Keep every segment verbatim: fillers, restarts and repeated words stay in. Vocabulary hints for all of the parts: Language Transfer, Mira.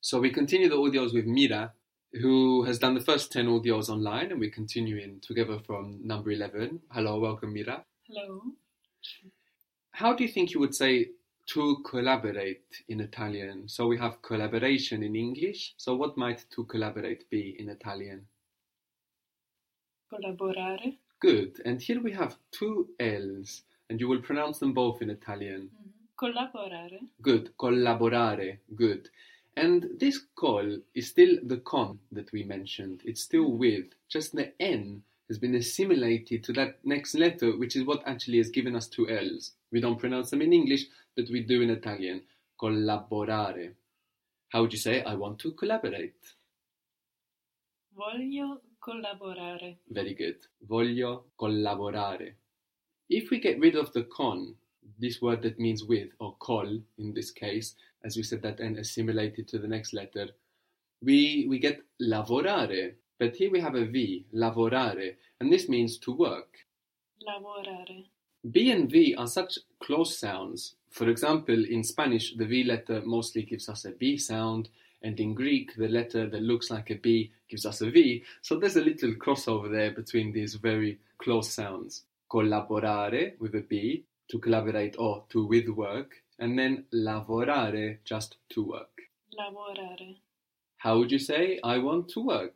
So we continue the audios with Mira, who has done the first ten audios online, and we're continuing together from number eleven. Hello, welcome Mira. Hello. How do you think you would say to collaborate in Italian? So we have collaboration in English. So what might to collaborate be in Italian? Collaborare. Good. And here we have two L's, and you will pronounce them both in Italian. Mm-hmm. Collaborare. Good. Collaborare. Good. And this col is still the con that we mentioned. It's still with. Just the N has been assimilated to that next letter, which is what actually has given us two L's. We don't pronounce them in English, but we do in Italian. Collaborare. How would you say, I want to collaborate? Voglio collaborare. Very good. Voglio collaborare. If we get rid of the con, this word that means with, or col in this case, as we said that and assimilated to the next letter, we we get lavorare. But here we have a V, lavorare, and this means to work. Lavorare. B and V are such close sounds. For example, in Spanish, the V letter mostly gives us a B sound, and in Greek, the letter that looks like a B gives us a V. So there's a little crossover there between these very close sounds. Collaborare, with a B, to collaborate or to with work, and then lavorare, just to work. Lavorare. How would you say, I want to work?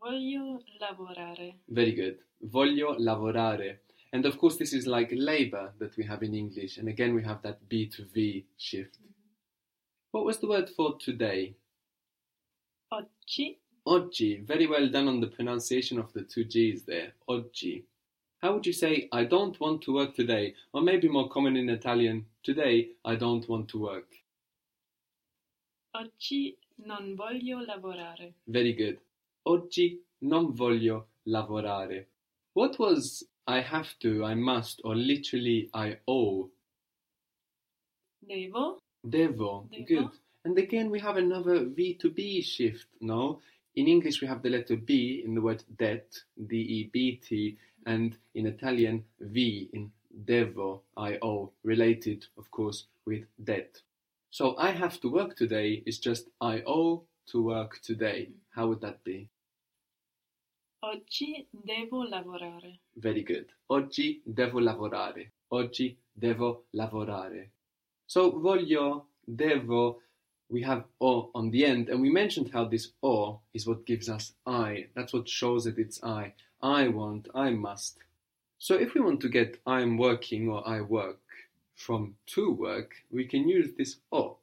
Voglio lavorare. Very good. Voglio lavorare. And of course, this is like labour that we have in English. And again, we have that B to V shift. Mm-hmm. What was the word for today? Oggi. Oggi. Very well done on the pronunciation of the two G's there. Oggi. How would you say, I don't want to work today? Or maybe more common in Italian, today, I don't want to work. Oggi non voglio lavorare. Very good. Oggi non voglio lavorare. What was I have to, I must, or literally I owe? Devo. Devo. Devo. Good. And again, we have another V to B shift, no? In English, we have the letter B in the word debt, D E B T, and in Italian, V in devo, I owe, related, of course, with debt. So I have to work today is just I owe to work today. How would that be? Oggi devo lavorare. Very good. Oggi devo lavorare. Oggi devo lavorare. So voglio, devo, we have O on the end, and we mentioned how this O is what gives us I. That's what shows that it's I. I want, I must. So if we want to get I'm working or I work from to work, we can use this O.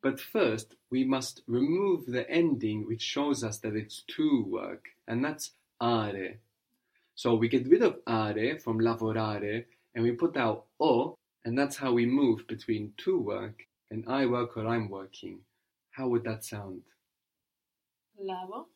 But first, we must remove the ending which shows us that it's to work, and that's are. So we get rid of are from lavorare, and we put our O, and that's how we move between to work and I work or I'm working. How would that sound? Lavo,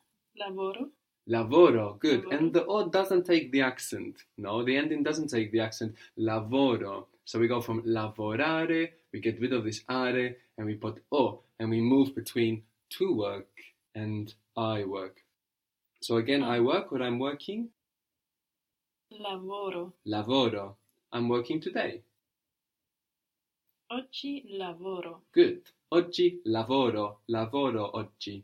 lavoro. Lavoro, good. Lavoro. And the O doesn't take the accent. No, the ending doesn't take the accent. Lavoro. So we go from lavorare, we get rid of this are, and we put O, and we move between to work and I work. So again, I work or I'm working? Lavoro. Lavoro. I'm working today. Oggi lavoro. Good. Oggi lavoro. Lavoro oggi.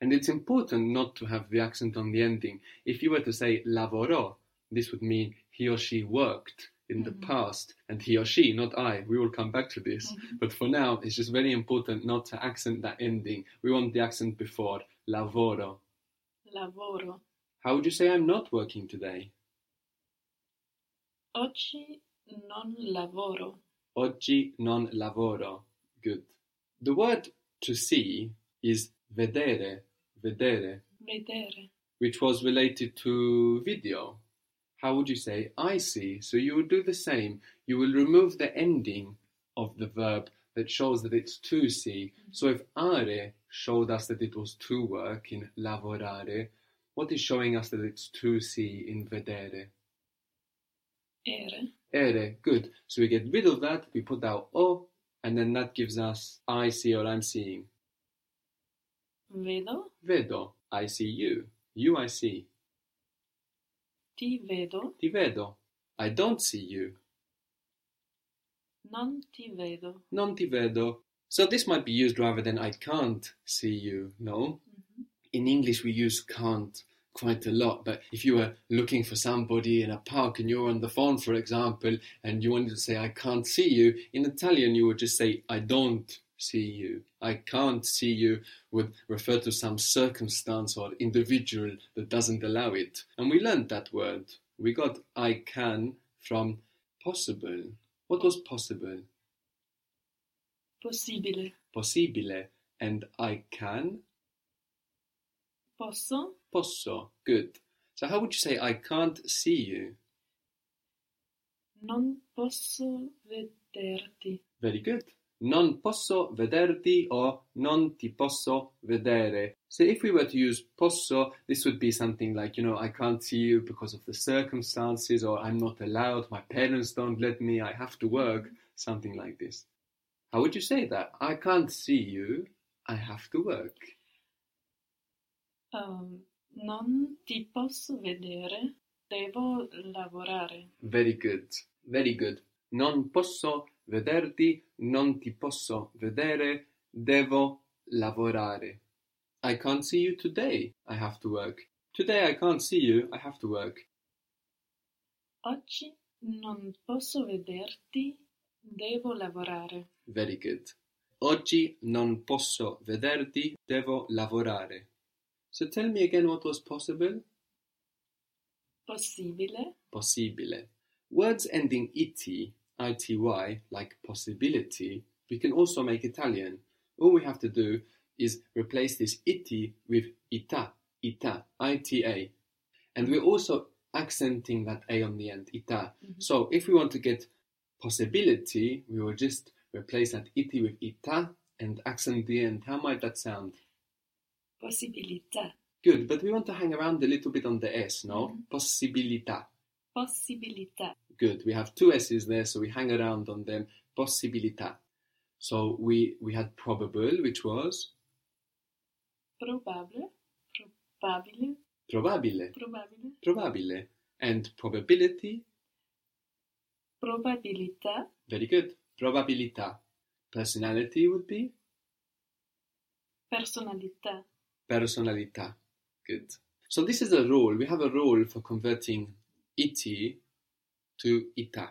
And it's important not to have the accent on the ending. If you were to say lavorò, this would mean he or she worked in mm-hmm. the past, and he or she, not I. We will come back to this. Mm-hmm. But for now, it's just very important not to accent that ending. We want the accent before lavoro. Lavoro. How would you say I'm not working today? Oggi non lavoro. Oggi non lavoro. Good. The word to see is vedere, vedere, vedere, which was related to video. How would you say I see? So you would do the same. You will remove the ending of the verb that shows that it's to see. Mm-hmm. So if are showed us that it was to work in lavorare, what is showing us that it's to see in vedere? Ere. Ere, good. So we get rid of that, we put our O, and then that gives us I see or I'm seeing. Vedo. Vedo. I see you. You I see. Ti vedo. Ti vedo. I don't see you. Non ti vedo. Non ti vedo. So this might be used rather than I can't see you, no? Mm-hmm. In English, we use can't quite a lot, but if you were looking for somebody in a park and you're on the phone, for example, and you wanted to say, I can't see you, in Italian, you would just say, I don't see you. I can't see you would refer to some circumstance or individual that doesn't allow it. And we learned that word. We got I can from possible. What was possible? Possibile. Possibile. And I can? Posso. Posso. Good. So how would you say I can't see you? Non posso vederti. Very good. Non posso vederti or non ti posso vedere. So if we were to use posso, this would be something like, you know, I can't see you because of the circumstances, or I'm not allowed, my parents don't let me, I have to work, something like this. How would you say that? I can't see you, I have to work. Um, non ti posso vedere, devo lavorare. Very good, very good. Non posso vederti, non ti posso vedere, devo lavorare. I can't see you today, I have to work. Today I can't see you, I have to work. Oggi non posso vederti, devo lavorare. Very good. Oggi non posso vederti, devo lavorare. So tell me again what was possible? Possibile. Possibile. Words ending ity, ity, like possibility, we can also make Italian. All we have to do is replace this ity with ita, ita, ita. And we're also accenting that a on the end, ita. Mm-hmm. So if we want to get possibility, we will just replace that ity with ita and accent the end. How might that sound? Possibilità. Good, but we want to hang around a little bit on the S, no? Mm-hmm. Possibilità. Possibilità. Good, we have two S's there, so we hang around on them. Possibilità. So we, we had probable, which was? Probable. Probabile. Probabile. Probabile. Probabile. And probability? Probabilità. Very good. Probabilità. Personality would be? Personalità. Personalità. Good. So this is a rule. We have a rule for converting ity to ita.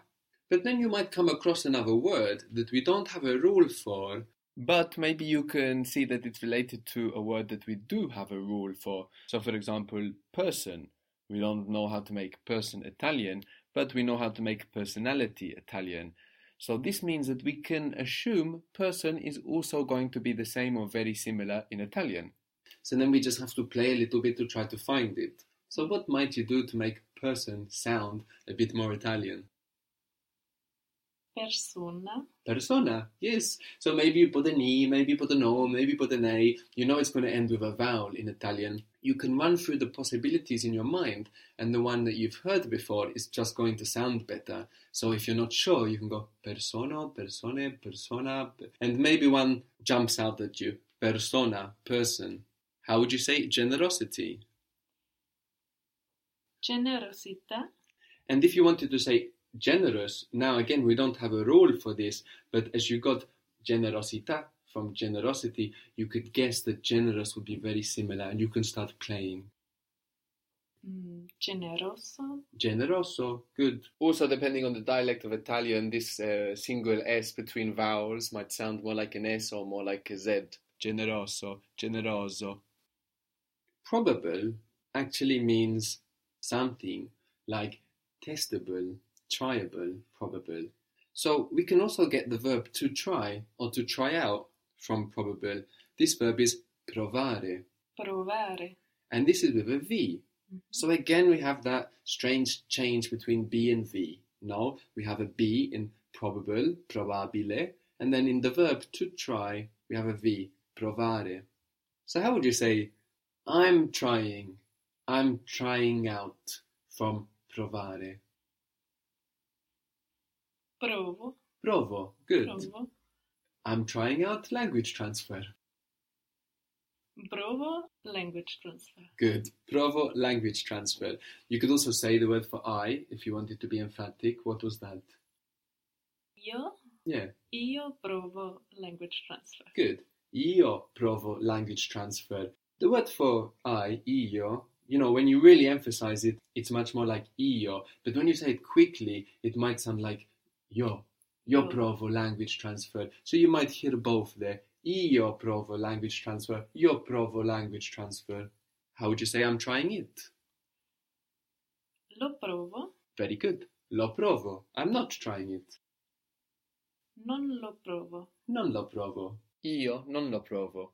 But then you might come across another word that we don't have a rule for, but maybe you can see that it's related to a word that we do have a rule for. So for example, person. We don't know how to make person Italian, but we know how to make personality Italian. So this means that we can assume person is also going to be the same or very similar in Italian. So then we just have to play a little bit to try to find it. So what might you do to make person sound a bit more Italian? Persona. Persona, yes. So maybe you put an E, maybe you put an O, maybe you put an A. You know it's going to end with a vowel in Italian. You can run through the possibilities in your mind, and the one that you've heard before is just going to sound better. So if you're not sure, you can go persona, persone, persona, and maybe one jumps out at you. Persona, person. How would you say generosity? Generosità. And if you wanted to say generous, now again we don't have a rule for this, but as you got generosità from generosity, you could guess that generous would be very similar and you can start playing. Mm, generoso. Generoso, good. Also depending on the dialect of Italian, this uh, single S between vowels might sound more like an S or more like a Z. Generoso, generoso. Probable actually means something like testable, tryable, probable. So we can also get the verb to try or to try out from probable. This verb is provare. Provare. And this is with a V. Mm-hmm. So again we have that strange change between B and V. No, we have a B in probable, probabile, and then in the verb to try we have a V, provare. So how would you say, I'm trying, I'm trying out from provare? Provo. Provo, good. Provo. I'm trying out language transfer. Provo language transfer. Good. Provo language transfer. You could also say the word for I if you wanted to be emphatic. What was that? Io Yeah. Io provo language transfer. Good. Io provo language transfer. The word for I, io, you know, when you really emphasize it, it's much more like io. But when you say it quickly, it might sound like yo. Io provo language transfer. So you might hear both there. Io provo language transfer. Io provo language transfer. How would you say I'm trying it? Lo provo. Very good. Lo provo. I'm not trying it. Non lo provo. Non lo provo. Io non lo provo.